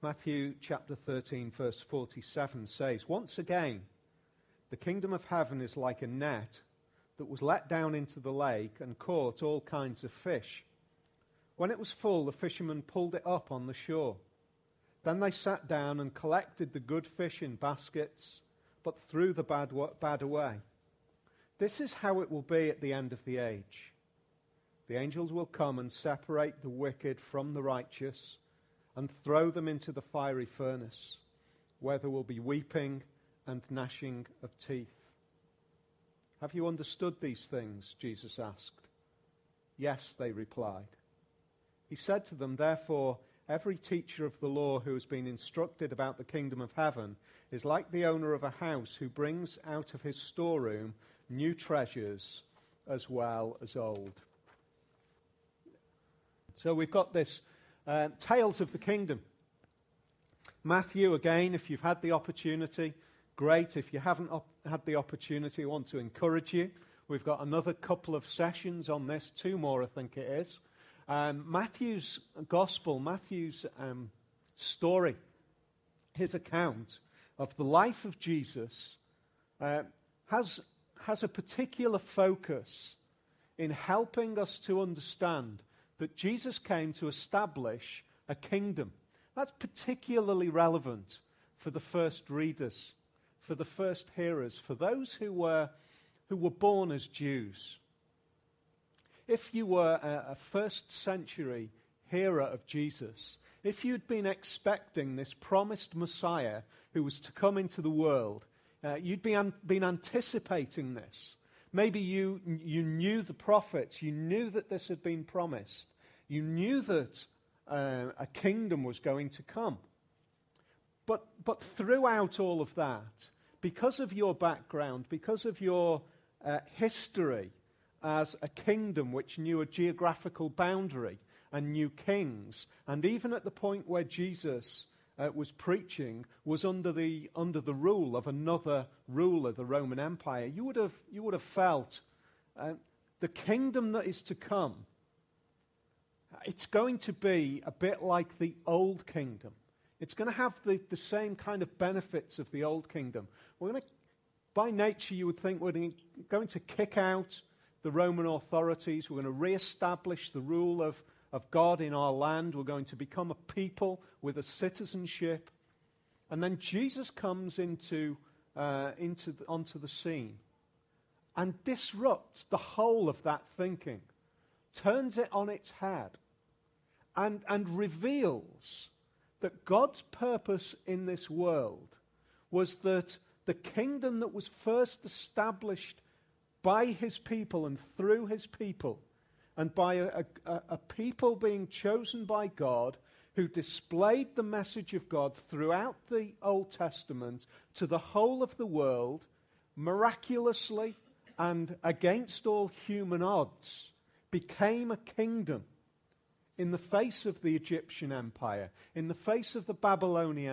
Matthew chapter 13, verse 47 says, "Once again, the kingdom of heaven is like a net that was let down into the lake and caught all kinds of fish. When it was full, the fishermen pulled it up on the shore. Then they sat down and collected the good fish in baskets, but threw the bad away. This is how it will be at the end of the age. The angels will come and separate the wicked from the righteous and throw them into the fiery furnace, where there will be weeping and gnashing of teeth." "Have you understood these things?" Jesus asked. "Yes," they replied. He said to them, "Therefore, every teacher of the law who has been instructed about the kingdom of heaven is like the owner of a house who brings out of his storeroom new treasures as well as old." So we've got this tales of the kingdom. Matthew, again, if you've had the opportunity, great. If you haven't had the opportunity, I want to encourage you. We've got another couple of sessions on this, 2 more I think it is. Matthew's gospel, Matthew's story, his account of the life of Jesus has a particular focus in helping us to understand that Jesus came to establish a kingdom. That's particularly relevant for the first readers, for the first hearers, for those who were born as Jews. If you were a first century hearer of Jesus, if you'd been expecting this promised Messiah who was to come into the world, you'd been anticipating this. Maybe you knew the prophets, you knew that this had been promised, you knew that a kingdom was going to come. But throughout all of that, because of your background, because of your history, as a kingdom which knew a geographical boundary and knew kings, and even at the point where Jesus was preaching, was under the rule of another ruler, the Roman Empire, you would have felt the kingdom that is to come, it's going to be a bit like the old kingdom. It's going to have the same kind of benefits of the old kingdom. We're going to, by nature, you would think we're going to kick out the Roman authorities, we're going to reestablish the rule of God in our land, we're going to become a people with a citizenship. And then Jesus comes onto the scene and disrupts the whole of that thinking, turns it on its head, and reveals that God's purpose in this world was that the kingdom that was first established by his people and through his people, and by a people being chosen by God who displayed the message of God throughout the Old Testament to the whole of the world, miraculously and against all human odds, became a kingdom in the face of the Egyptian Empire, in the face of the Babylonian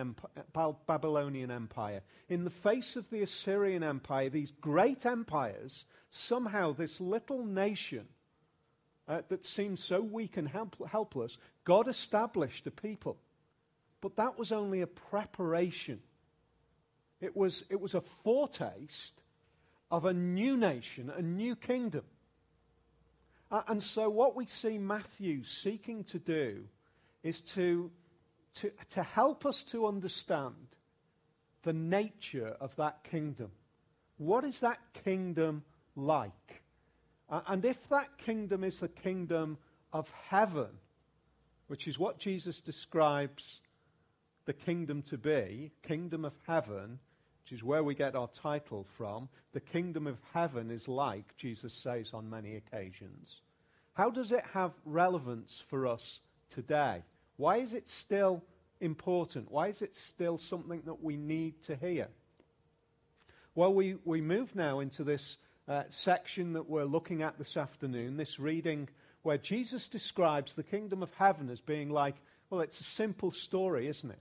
Empire, in the face of the Assyrian Empire, these great empires, somehow this little nation that seemed so weak and helpless, God established a people. But that was only a preparation. It was a foretaste of a new nation, a new kingdom. And so what we see Matthew seeking to do is to help us to understand the nature of that kingdom. What is that kingdom like? And if that kingdom is the kingdom of heaven, which is what Jesus describes the kingdom to be, kingdom of heaven, which is where we get our title from, the kingdom of heaven is like, Jesus says on many occasions. How does it have relevance for us today? Why is it still important? Why is it still something that we need to hear? Well, we move now into this section that we're looking at this afternoon, this reading where Jesus describes the kingdom of heaven as being like, well, it's a simple story, isn't it?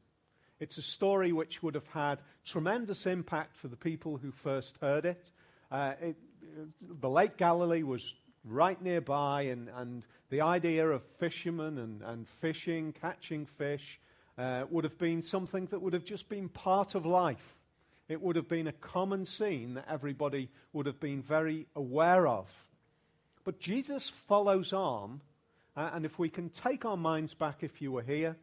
It's a story which would have had tremendous impact for the people who first heard it. The Lake Galilee was right nearby, and the idea of fishermen and fishing, catching fish, would have been something that would have just been part of life. It would have been a common scene that everybody would have been very aware of. But Jesus follows on, and if we can take our minds back, if you were here,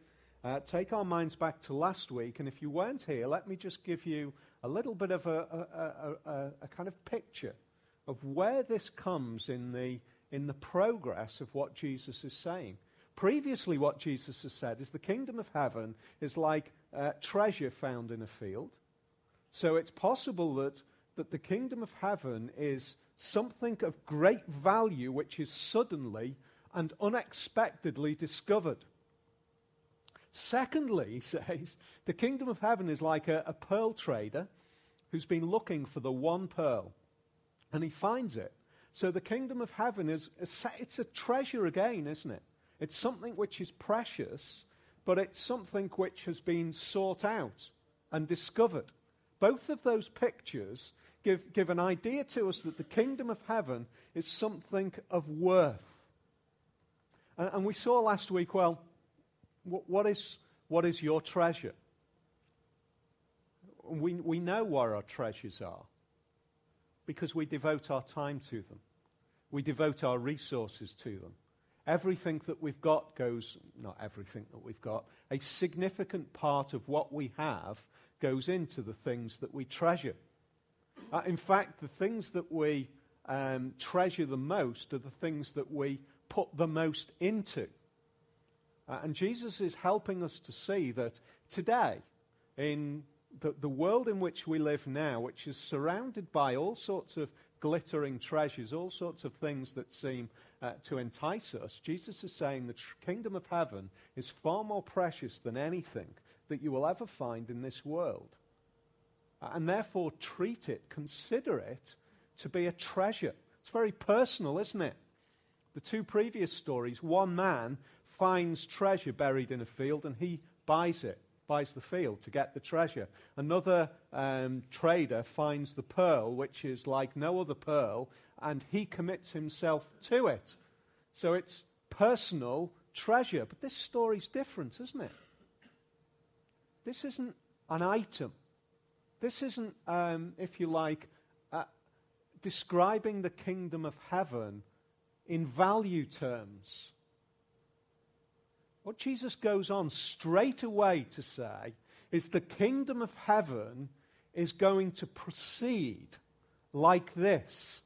take our minds back to last week, and if you weren't here, let me just give you a little bit of a kind of picture of where this comes in the progress of what Jesus is saying. Previously, what Jesus has said is the kingdom of heaven is like treasure found in a field. So it's possible that the kingdom of heaven is something of great value which is suddenly and unexpectedly discovered. Secondly, he says, the kingdom of heaven is like a pearl trader who's been looking for the one pearl, and he finds it. So the kingdom of heaven it's a treasure again, isn't it? It's something which is precious, but it's something which has been sought out and discovered. Both of those pictures give an idea to us that the kingdom of heaven is something of worth. And we saw last week, well, what is your treasure? We know where our treasures are because we devote our time to them. We devote our resources to them. Everything that we've got goes, not everything that we've got, a significant part of what we have goes into the things that we treasure. In fact, the things that we treasure the most are the things that we put the most into. And Jesus is helping us to see that today, in the world in which we live now, which is surrounded by all sorts of glittering treasures, all sorts of things that seem to entice us, Jesus is saying the kingdom of heaven is far more precious than anything that you will ever find in this world. And therefore treat it, consider it to be a treasure. It's very personal, isn't it? The two previous stories, one man finds treasure buried in a field and he buys the field to get the treasure. Another trader finds the pearl, which is like no other pearl, and he commits himself to it. So it's personal treasure. But this story's different, isn't it? This isn't an item. This isn't, if you like, describing the kingdom of heaven in value terms. What Jesus goes on straight away to say is the kingdom of heaven is going to proceed like this.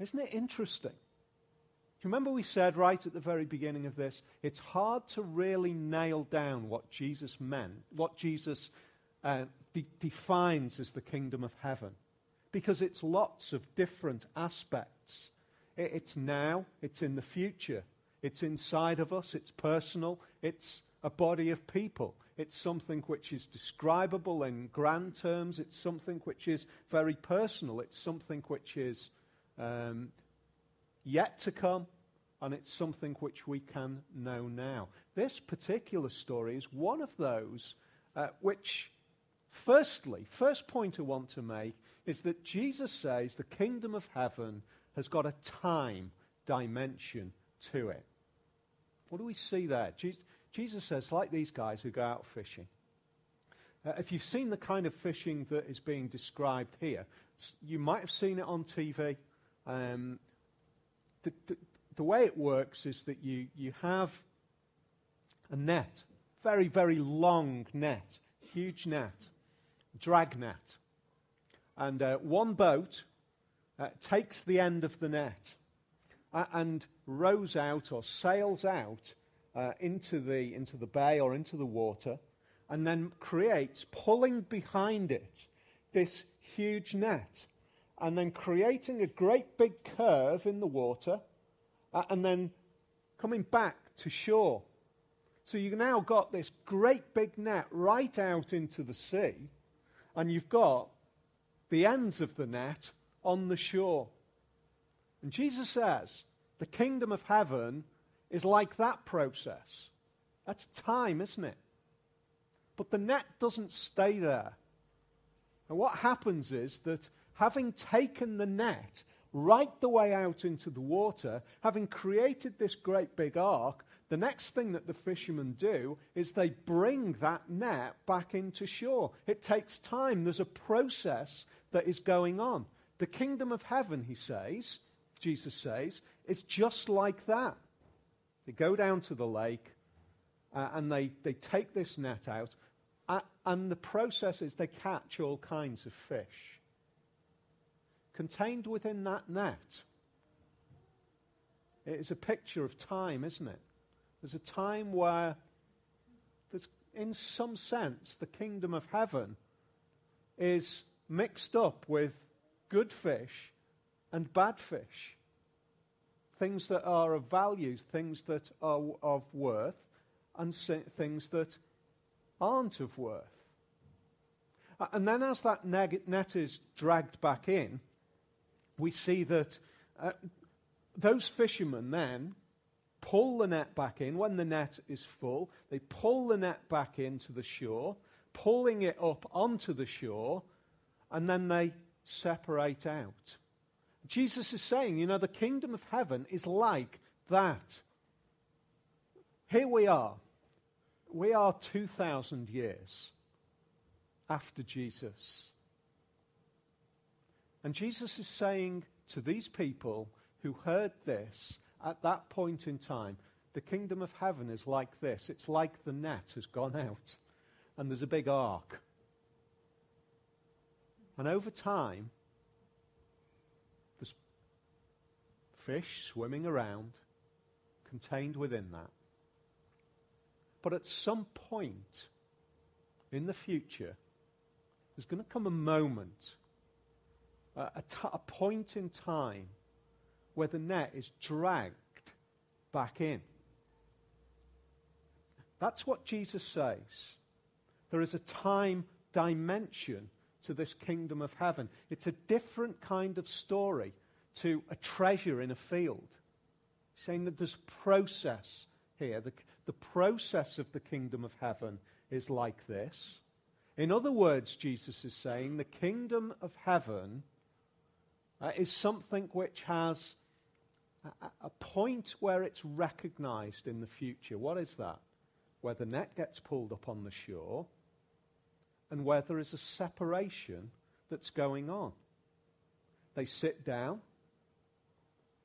Isn't it interesting? Do you remember we said right at the very beginning of this, it's hard to really nail down what Jesus meant, what Jesus defines as the kingdom of heaven, because it's lots of different aspects. It's now, it's in the future, it's inside of us, it's personal, it's a body of people. It's something which is describable in grand terms, it's something which is very personal, it's something which is yet to come, and it's something which we can know now. This particular story is one of those which, firstly, first point I want to make is that Jesus says the kingdom of heaven has got a time dimension to it. What do we see there? Jesus says, like these guys who go out fishing. If you've seen the kind of fishing that is being described here, you might have seen it on TV. The way it works is that you have a net, very, very long net, huge net, drag net. And one boat takes the end of the net and rows out or sails out into the bay or into the water, and then creates, pulling behind it, this huge net, and then creating a great big curve in the water, and then coming back to shore. So you've now got this great big net right out into the sea, and you've got the ends of the net on the shore. And Jesus says, the kingdom of heaven is like that process. That's time, isn't it? But the net doesn't stay there. And what happens is that having taken the net right the way out into the water, having created this great big arc, The next thing that the fishermen do is they bring that net back into shore. It takes time. There's a process that is going on. The kingdom of heaven, he says, Jesus says, it's just like that. They go down to the lake and they take this net out. And the process is they catch all kinds of fish. Contained within that net, it is a picture of time, isn't it? There's a time where, in some sense, the kingdom of heaven is mixed up with good fish and bad fish. Things that are of value, things that are of worth, and things that aren't of worth. And then as that net is dragged back in, we see that those fishermen then pull the net back in. When the net is full, they pull the net back into the shore, pulling it up onto the shore, and then they separate out. Jesus is saying, you know, the kingdom of heaven is like that. Here we are. We are 2,000 years after Jesus. And Jesus is saying to these people who heard this, at that point in time, the kingdom of heaven is like this. It's like the net has gone out and there's a big ark. And over time, there's fish swimming around contained within that. But at some point in the future, there's going to come a moment, a point in time where the net is dragged back in. That's what Jesus says. There is a time dimension to this kingdom of heaven. It's a different kind of story to a treasure in a field. Saying that there's a process here. The process of the kingdom of heaven is like this. In other words, Jesus is saying the kingdom of heaven is something which has a point where it's recognized in the future. What is that? Where the net gets pulled up on the shore and where there is a separation that's going on. They sit down,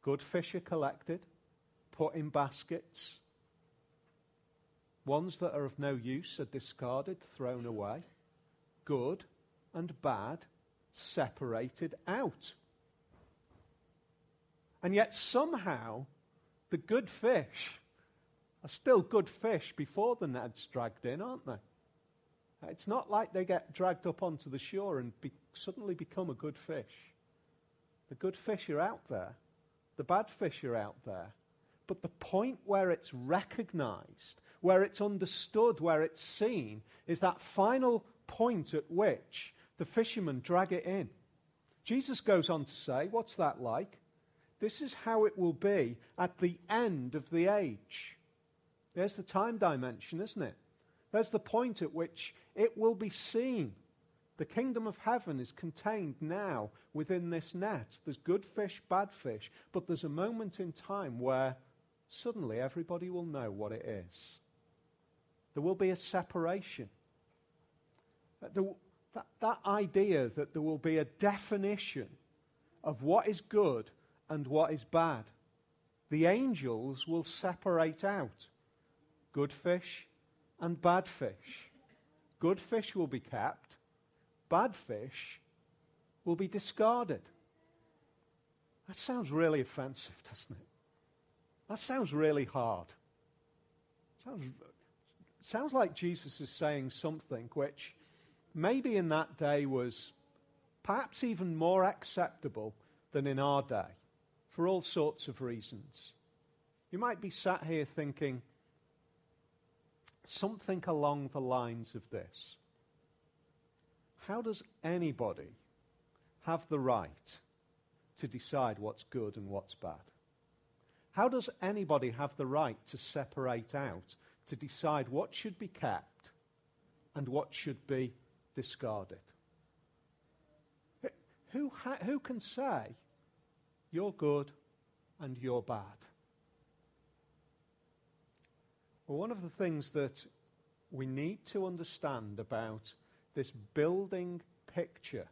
good fish are collected, put in baskets. Ones that are of no use are discarded, thrown away. Good and bad separated out. And yet somehow the good fish are still good fish before the net's dragged in, aren't they? It's not like they get dragged up onto the shore and suddenly become a good fish. The good fish are out there. The bad fish are out there. But the point where it's recognized, where it's understood, where it's seen, is that final point at which the fishermen drag it in. Jesus goes on to say, what's that like? This is how it will be at the end of the age. There's the time dimension, isn't it? There's the point at which it will be seen. The kingdom of heaven is contained now within this net. There's good fish, bad fish, but there's a moment in time where suddenly everybody will know what it is. There will be a separation. That idea that there will be a definition of what is good and what is bad. The angels will separate out good fish and bad fish. Good fish will be kept. Bad fish will be discarded. That sounds really offensive, doesn't it? That sounds really hard. Sounds like Jesus is saying something which maybe in that day was perhaps even more acceptable than in our day for all sorts of reasons. You might be sat here thinking something along the lines of this. How does anybody have the right to decide what's good and what's bad? How does anybody have the right to separate out, to decide what should be kept and what should be discarded? Who can say you're good and you're bad? Well, one of the things that we need to understand about this building picture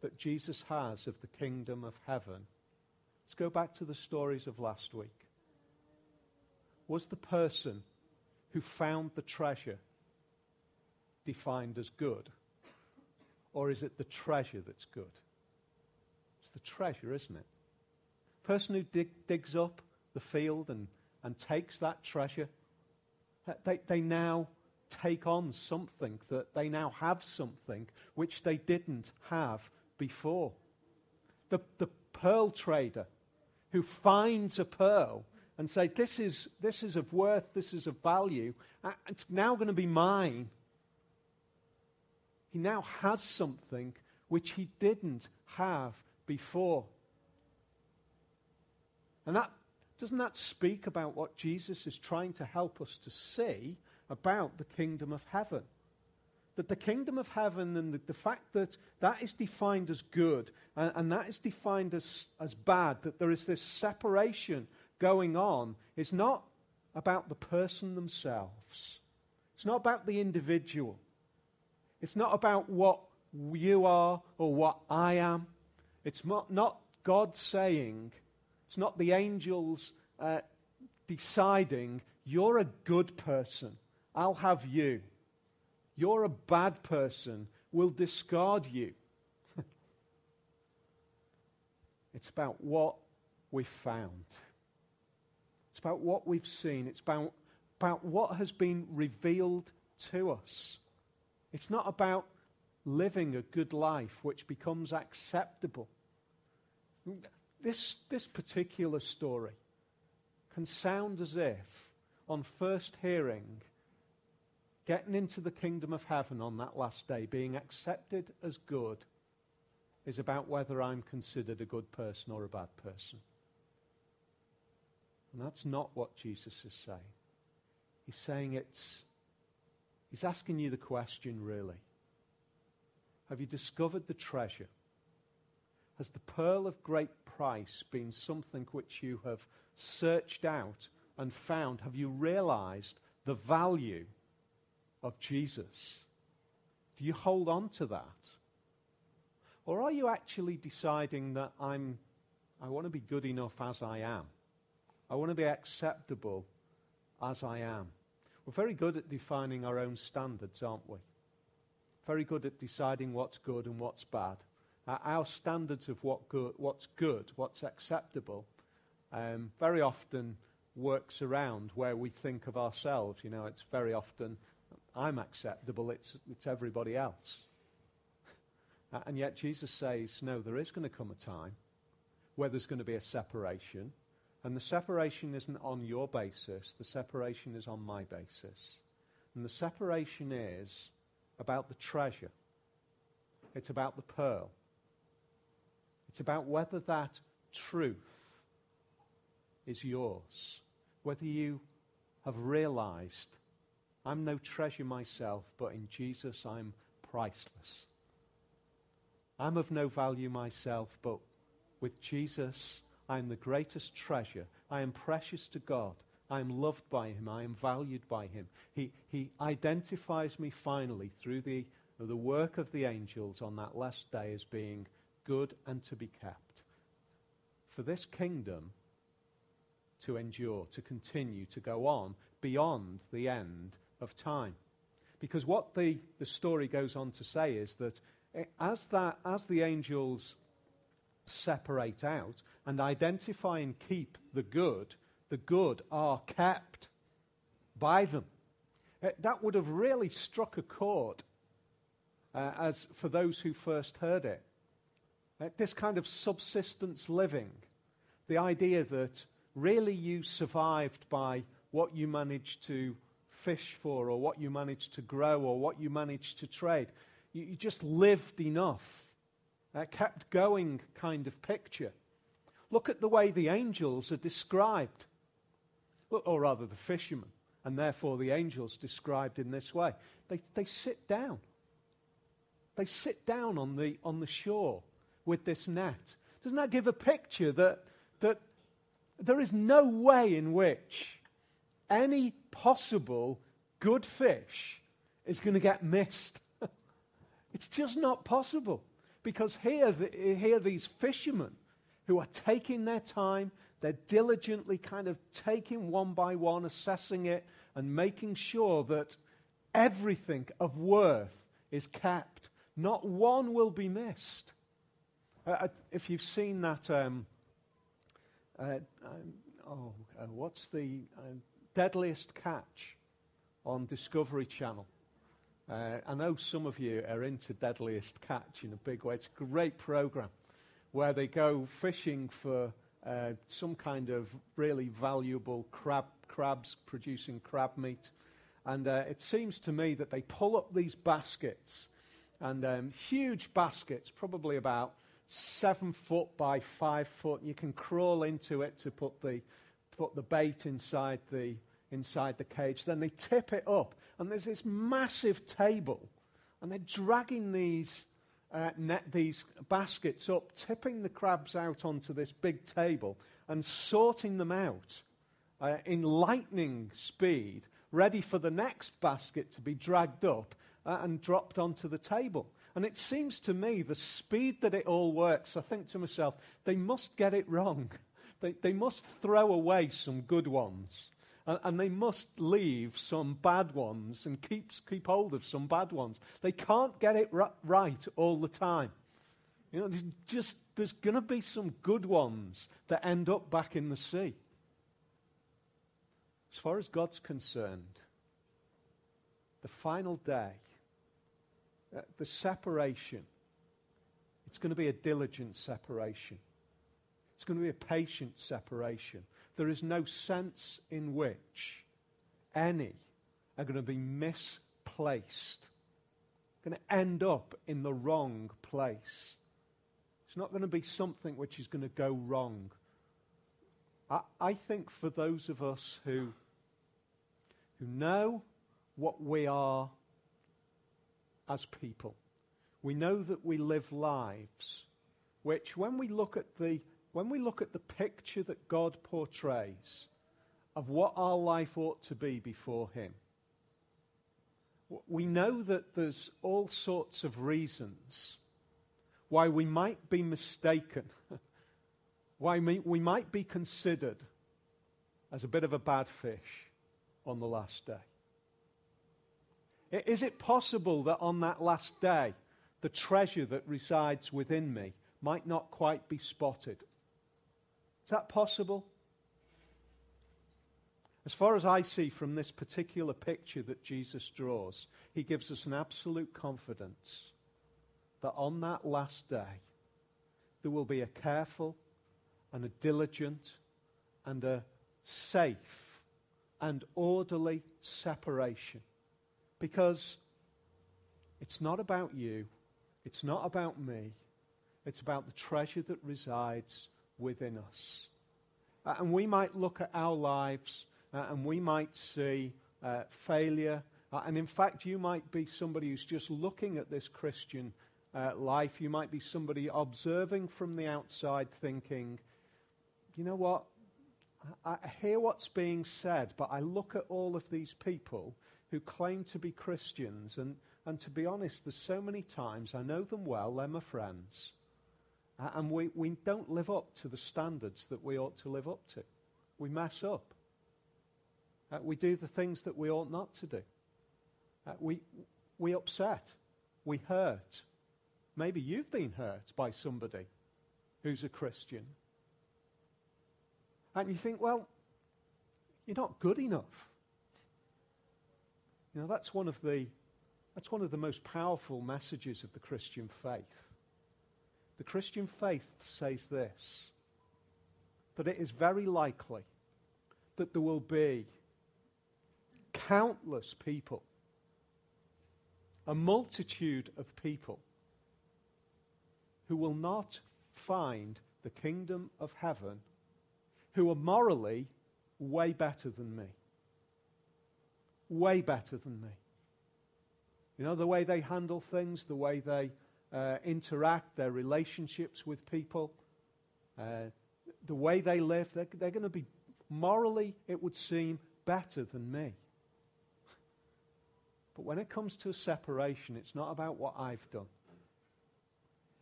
that Jesus has of the kingdom of heaven, let's go back to the stories of last week, was the person who found the treasure defined as good? Or is it the treasure that's good? It's the treasure, isn't it? The person who digs up the field and takes that treasure, they now take on something, that they now have something which they didn't have before. The pearl trader who finds a pearl and say, this is of worth, this is of value, it's now going to be mine. He now has something which he didn't have before. And that doesn't that speak about what Jesus is trying to help us to see about the kingdom of heaven? That the kingdom of heaven and the fact that that is defined as good and that is defined as bad, that there is this separation going on, is not about the person themselves. It's not about the individual. It's not about what you are or what I am. It's not God saying, it's not the angels deciding, you're a good person, I'll have you. You're a bad person, we'll discard you. It's about what we found. It's about what we've seen. It's about what has been revealed to us. It's not about living a good life which becomes acceptable. This particular story can sound as if, on first hearing, getting into the kingdom of heaven on that last day, being accepted as good, is about whether I'm considered a good person or a bad person. And that's not what Jesus is saying. He's saying he's asking you the question, really. Have you discovered the treasure? Has the pearl of great price been something which you have searched out and found? Have you realized the value of Jesus? Do you hold on to that? Or are you actually deciding that I want to be good enough as I am? I want to be acceptable as I am. We're very good at defining our own standards, aren't we? Very good at deciding what's good and what's bad. Our standards of what's good, what's acceptable, very often works around where we think of ourselves. You know, it's very often, I'm acceptable, it's everybody else. And yet Jesus says, no, there is going to come a time where there's going to be a separation, and the separation isn't on your basis, the separation is on my basis. And the separation is about the treasure. It's about the pearl. It's about whether that truth is yours, whether you have realized, I'm no treasure myself, but in Jesus I'm priceless. I'm of no value myself, but with Jesus I'm the greatest treasure. I am precious to God. I am loved by him. I am valued by him. He identifies me finally through the work of the angels on that last day as being good and to be kept. For this kingdom to endure, to continue, to go on beyond the end of time. Because what the story goes on to say is that as the angels separate out and identify and keep the good are kept by them. That would have really struck a chord as for those who first heard it. This kind of subsistence living, the idea that really you survived by what you managed to fish for or what you managed to grow or what you managed to trade. You just lived enough. That kept going kind of picture. Look at the way the angels are described. Or rather the fishermen, and therefore the angels described in this way. They sit down. They sit down on the shore with this net. Doesn't that give a picture that there is no way in which any possible good fish is going to get missed. It's just not possible. Because here these fishermen who are taking their time, they're diligently kind of taking one by one, assessing it, and making sure that everything of worth is kept. Not one will be missed. If you've seen that, what's the Deadliest Catch on Discovery Channel? I know some of you are into Deadliest Catch in a big way. It's a great program where they go fishing for some kind of really valuable crabs producing crab meat. And it seems to me that they pull up these baskets, and huge baskets, probably about 7 foot by 5 foot. You can crawl into it to put the bait inside the cage. Then they tip it up, and there's this massive table, and they're dragging these baskets up, tipping the crabs out onto this big table and sorting them out in lightning speed, ready for the next basket to be dragged up and dropped onto the table. And it seems to me the speed that it all works, I think to myself, they must get it wrong. They must throw away some good ones. And they must leave some bad ones and keep hold of some bad ones. They can't get it right all the time. You know, there's going to be some good ones that end up back in the sea. As far as God's concerned, the final day, the separation, it's going to be a diligent separation. It's going to be a patient separation. There is no sense in which any are going to be misplaced, going to end up in the wrong place. It's not going to be something which is going to go wrong. I think for those of us who know what we are as people, we know that we live lives which, when we look at the picture that God portrays of what our life ought to be before Him, we know that there's all sorts of reasons why we might be mistaken, why we might be considered as a bit of a bad fish on the last day. Is it possible that on that last day, the treasure that resides within me might not quite be spotted? Is that possible? As far as I see from this particular picture that Jesus draws, He gives us an absolute confidence that on that last day, there will be a careful and a diligent and a safe and orderly separation. Because it's not about you, it's not about me, it's about the treasure that resides within us. And we might look at our lives and we might see failure. And in fact, you might be somebody who's just looking at this Christian life. You might be somebody observing from the outside thinking, you know what, I hear what's being said, but I look at all of these people who claim to be Christians. And to be honest, there's so many times, I know them well, they're my friends. And we don't live up to the standards that we ought to live up to. We mess up. We do the things that we ought not to do. We upset. We hurt. Maybe you've been hurt by somebody who's a Christian. And you think, well, you're not good enough. You know, that's one of the most powerful messages of the Christian faith. The Christian faith says this, that it is very likely that there will be countless people, a multitude of people, who will not find the kingdom of heaven, who are morally way better than me. Way better than me. You know, the way they handle things, the way they interact, their relationships with people, the way they live, they're going to be morally, it would seem, better than me. But when it comes to a separation, it's not about what I've done.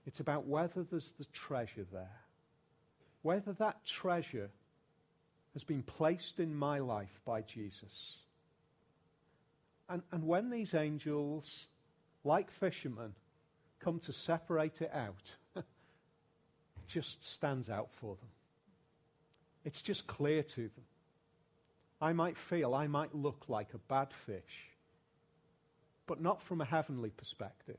It's about whether there's the treasure there. Whether that treasure has been placed in my life by Jesus. And when these angels, like fishermen, come to separate it out, it just stands out for them. It's just clear to them. I might look like a bad fish, but not from a heavenly perspective.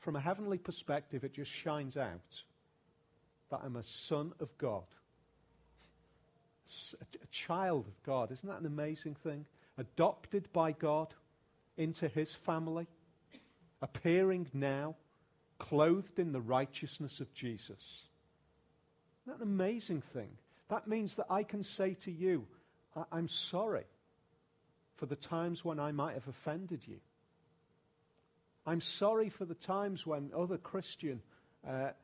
From a heavenly perspective, it just shines out that I'm a son of God, a child of God. Isn't that an amazing thing? Adopted by God into his family, appearing now, clothed in the righteousness of Jesus. Isn't that an amazing thing? That means that I can say to you, I'm sorry for the times when I might have offended you. I'm sorry for the times when other Christians have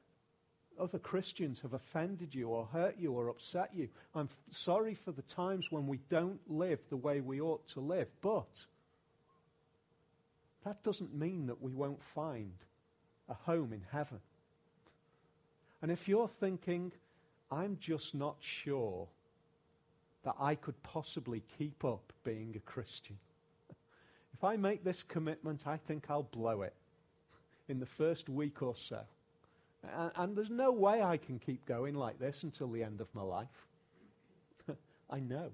offended you or hurt you or upset you. I'm sorry for the times when we don't live the way we ought to live. But that doesn't mean that we won't find a home in heaven. And if you're thinking, I'm just not sure that I could possibly keep up being a Christian. If I make this commitment, I think I'll blow it in the first week or so. And there's no way I can keep going like this until the end of my life. I know.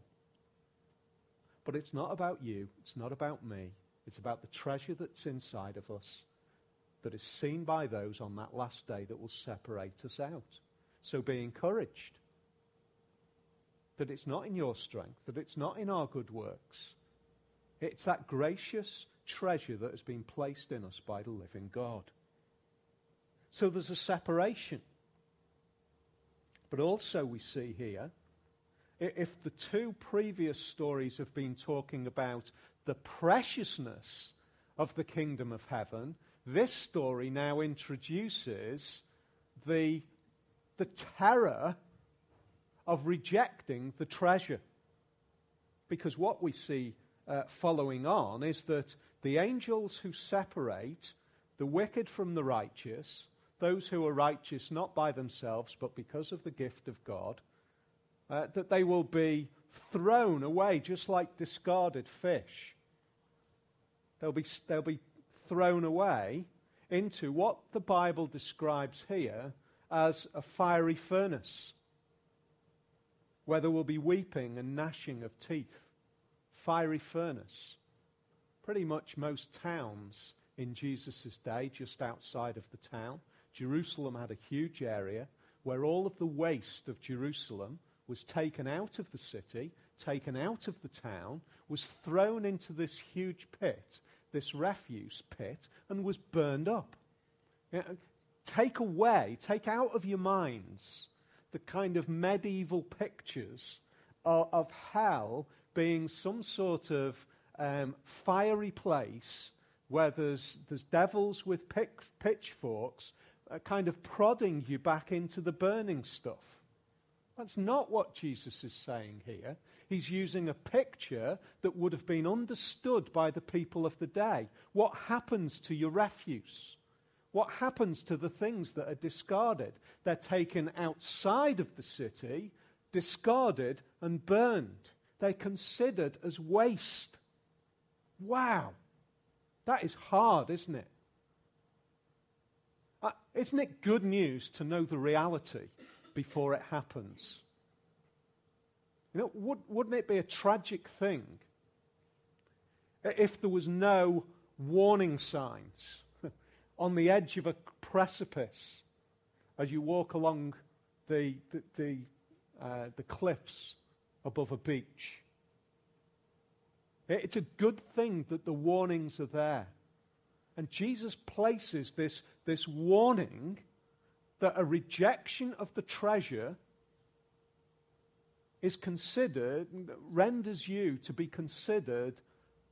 But it's not about you. It's not about me. It's about the treasure that's inside of us that is seen by those on that last day that will separate us out. So be encouraged that it's not in your strength, that it's not in our good works. It's that gracious treasure that has been placed in us by the living God. So there's a separation. But also we see here, if the two previous stories have been talking about the preciousness of the kingdom of heaven, this story now introduces the terror of rejecting the treasure. Because what we see following on is that the angels who separate the wicked from the righteous, those who are righteous not by themselves but because of the gift of God, that they will be thrown away just like discarded fish. They'll be thrown away into what the Bible describes here as a fiery furnace, where there will be weeping and gnashing of teeth. Fiery furnace. Pretty much most towns in Jesus' day, just outside of the town, Jerusalem had a huge area where all of the waste of Jerusalem was taken out of the city, taken out of the town, was thrown into this huge pit, this refuse pit, and was burned up. Take out of your minds the kind of medieval pictures of hell being some sort of fiery place where there's devils with pitchforks kind of prodding you back into the burning stuff. That's not what Jesus is saying here. He's using a picture that would have been understood by the people of the day. What happens to your refuse? What happens to the things that are discarded? They're taken outside of the city, discarded and burned. They're considered as waste. Wow. That is hard, isn't it? Isn't it good news to know the reality before it happens? You know, wouldn't it be a tragic thing if there was no warning signs on the edge of a precipice as you walk along the cliffs above a beach? It's a good thing that the warnings are there. And Jesus places this warning that a rejection of the treasure is renders you to be considered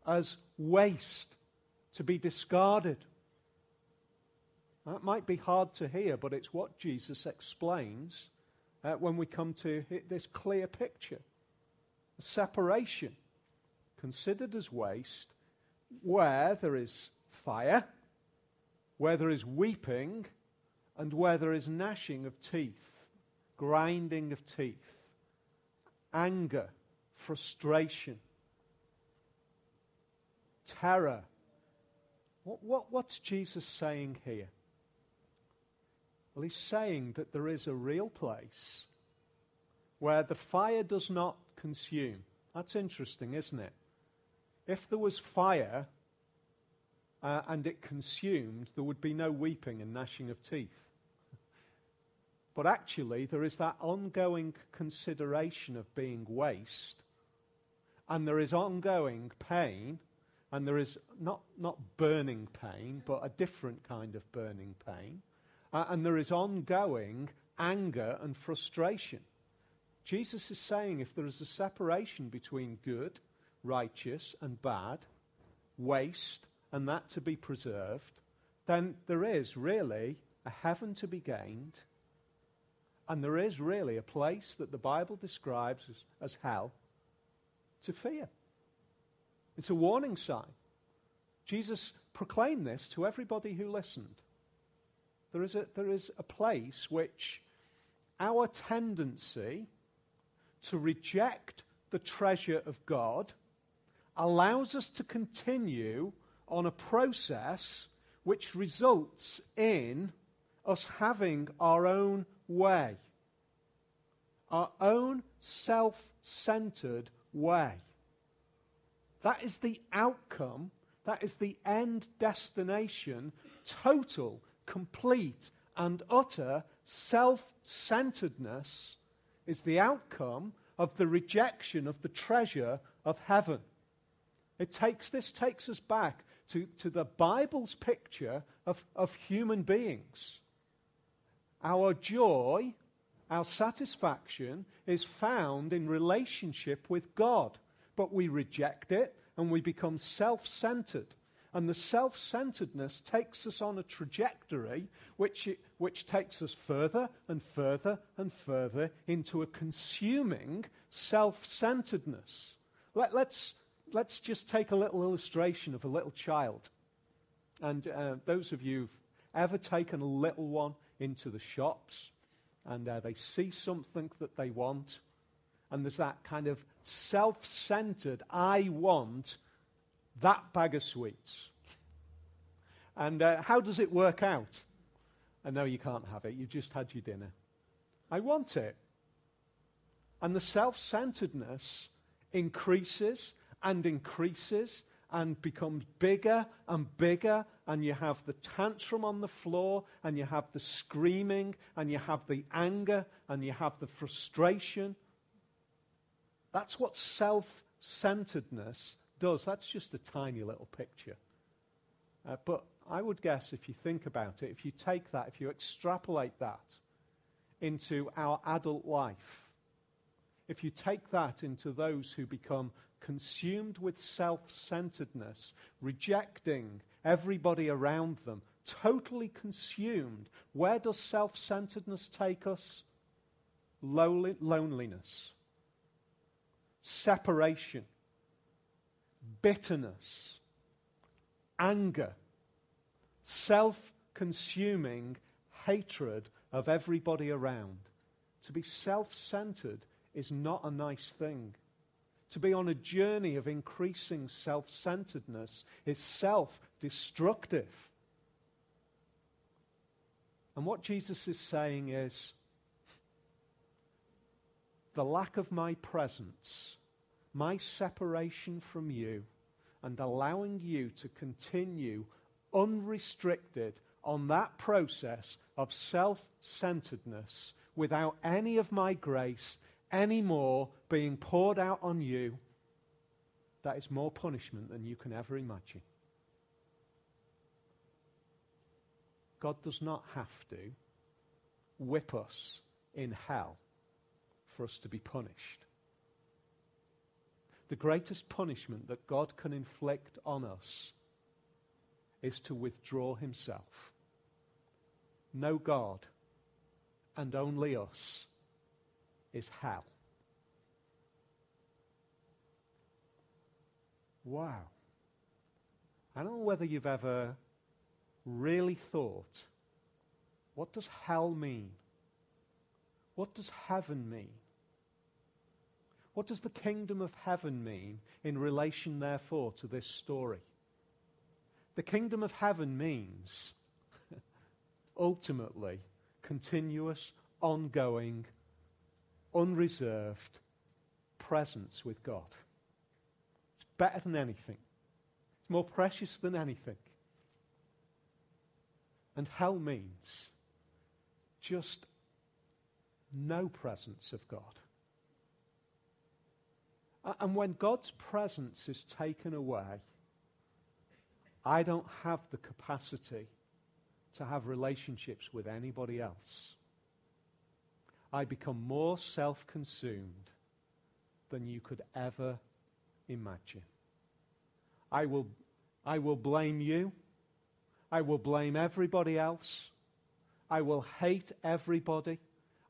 as waste, to be discarded. That might be hard to hear, but it's what Jesus explains when we come to this clear picture. separation, considered as waste, where there is fire, where there is weeping, and where there is gnashing of teeth, grinding of teeth, anger, frustration, terror. What's Jesus saying here? Well, he's saying that there is a real place where the fire does not consume. That's interesting, isn't it? If there was fire and it consumed, there would be no weeping and gnashing of teeth. But actually, there is that ongoing consideration of being waste, and there is ongoing pain, and there is not burning pain, but a different kind of burning pain, and there is ongoing anger and frustration. Jesus is saying if there is a separation between good, righteous, and bad, waste, and that to be preserved, then there is really a heaven to be gained, and there is really a place that the Bible describes as hell to fear. It's a warning sign. Jesus proclaimed this to everybody who listened. There is a place which our tendency to reject the treasure of God allows us to continue on a process which results in us having our own way, our own self-centered way. That is the outcome, that is the end destination, total, complete and utter self-centeredness is the outcome of the rejection of the treasure of heaven. This takes us back to the Bible's picture of human beings. Our joy, our satisfaction is found in relationship with God. But we reject it and we become self-centered. And the self-centeredness takes us on a trajectory which takes us further and further and further into a consuming self-centeredness. Let's just take a little illustration of a little child. And those of you who've ever taken a little one into the shops and they see something that they want, and there's that kind of self-centered, I want that bag of sweets. And how does it work out? And no, you can't have it. You've just had your dinner. I want it. And the self-centeredness increases and increases and becomes bigger and bigger, and you have the tantrum on the floor, and you have the screaming, and you have the anger, and you have the frustration. That's what self-centeredness does. That's just a tiny little picture. But I would guess if you think about it, if you take that, if you extrapolate that into our adult life, if you take that into those who become consumed with self-centeredness, rejecting everybody around them, totally consumed, where does self-centeredness take us? Loneliness. Separation, bitterness, anger, self-consuming hatred of everybody around. To be self-centered is not a nice thing. To be on a journey of increasing self-centeredness is self-destructive. And what Jesus is saying is, the lack of my presence, my separation from you, and allowing you to continue unrestricted on that process of self-centeredness without any of my grace anymore being poured out on you, that is more punishment than you can ever imagine. God does not have to whip us in hell for us to be punished. The greatest punishment that God can inflict on us is to withdraw himself. No God and only us is hell. Wow. I don't know whether you've ever really thought, what does hell mean? What does heaven mean? What does the kingdom of heaven mean in relation, therefore, to this story? The kingdom of heaven means, ultimately, continuous, ongoing, unreserved presence with God. It's better than anything. It's more precious than anything. And hell means just no presence of God. And when God's presence is taken away, I don't have the capacity to have relationships with anybody else. I become more self-consumed than you could ever imagine. I will blame you. I will blame everybody else. I will hate everybody.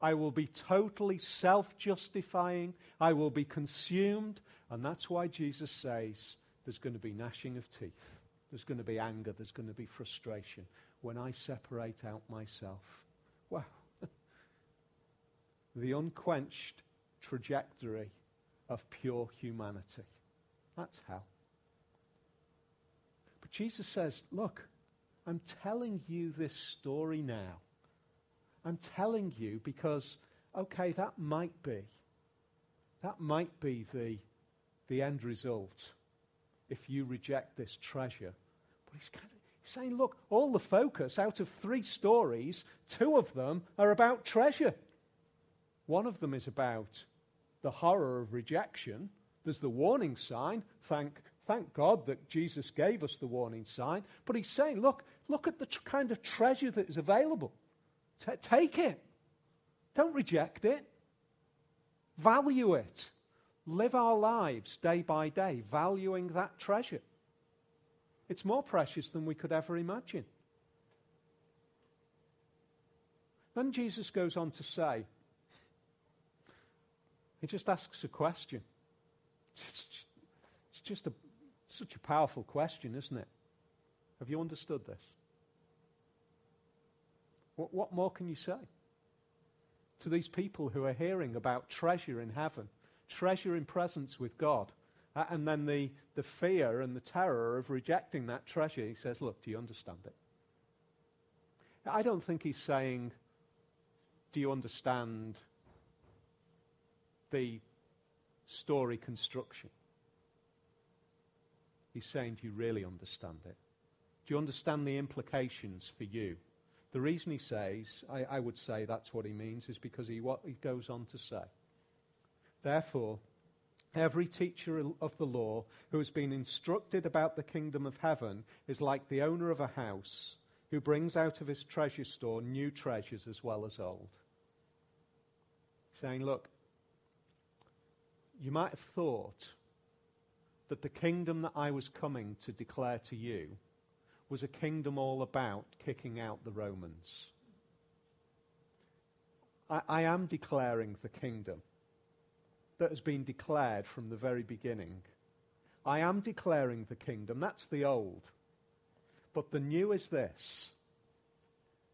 I will be totally self-justifying. I will be consumed. And that's why Jesus says there's going to be gnashing of teeth. There's going to be anger. There's going to be frustration when I separate out myself. Wow. The unquenched trajectory of pure humanity. That's hell. But Jesus says, look, I'm telling you this story now. I'm telling you because, okay, that might be the end result if you reject this treasure. But he's saying, look, all the focus out of 3 stories, 2 of them are about treasure. One of them is about the horror of rejection. There's the warning sign. Thank God that Jesus gave us the warning sign. But he's saying, look at the kind of treasure that is available. Take it. Don't reject it. Value it. Live our lives day by day, valuing that treasure. It's more precious than we could ever imagine. Then Jesus goes on to say, he just asks a question. It's just such a powerful question, isn't it? Have you understood this? What more can you say to these people who are hearing about treasure in heaven, treasure in presence with God, and then the fear and the terror of rejecting that treasure? He says, look, do you understand it? I don't think he's saying, do you understand the story construction? He's saying, do you really understand it? Do you understand the implications for you? The reason he says, I would say that's what he means, is because he goes on to say, therefore, every teacher of the law who has been instructed about the kingdom of heaven is like the owner of a house who brings out of his treasure store new treasures as well as old. Saying, look, you might have thought that the kingdom that I was coming to declare to you was a kingdom all about kicking out the Romans. I am declaring the kingdom that has been declared from the very beginning. I am declaring the kingdom. That's the old. But the new is this.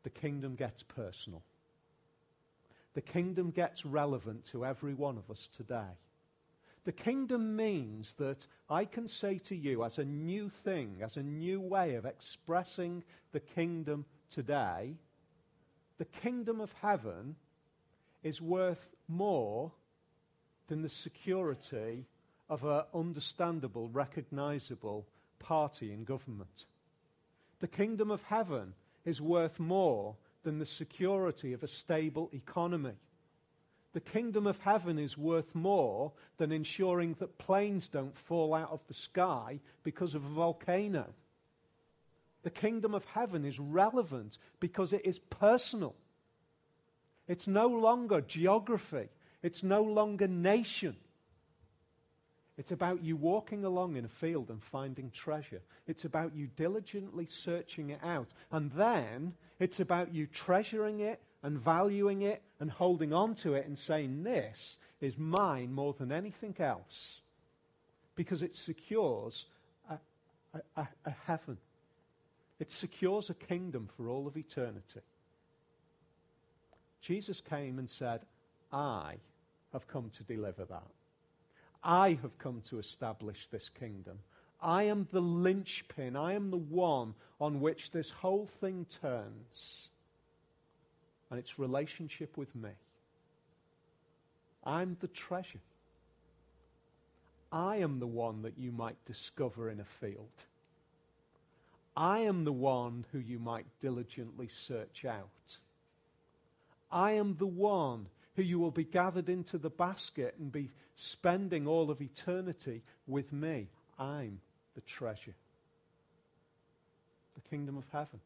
The kingdom gets personal. The kingdom gets relevant to every one of us today. The kingdom means that I can say to you as a new thing, as a new way of expressing the kingdom today, the kingdom of heaven is worth more than the security of an understandable, recognizable party in government. The kingdom of heaven is worth more than the security of a stable economy. The kingdom of heaven is worth more than ensuring that planes don't fall out of the sky because of a volcano. The kingdom of heaven is relevant because it is personal. It's no longer geography. It's no longer nation. It's about you walking along in a field and finding treasure. It's about you diligently searching it out. And then it's about you treasuring it, and valuing it and holding on to it and saying, this is mine more than anything else. because it secures a heaven. It secures a kingdom for all of eternity. Jesus came and said, I have come to deliver that. I have come to establish this kingdom. I am the linchpin. I am the one on which this whole thing turns. And it's relationship with me. I'm the treasure. I am the one that you might discover in a field. I am the one who you might diligently search out. I am the one who you will be gathered into the basket and be spending all of eternity with me. I'm the treasure. The kingdom of heaven.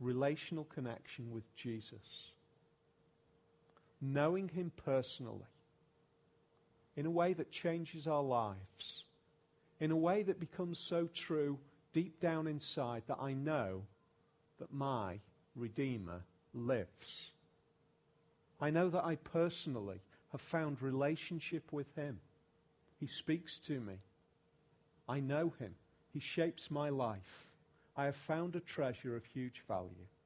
Relational connection with Jesus. Knowing him personally. In a way that changes our lives. In a way that becomes so true deep down inside that I know that my Redeemer lives. I know that I personally have found relationship with him. He speaks to me. I know him. He shapes my life. I have found a treasure of huge value.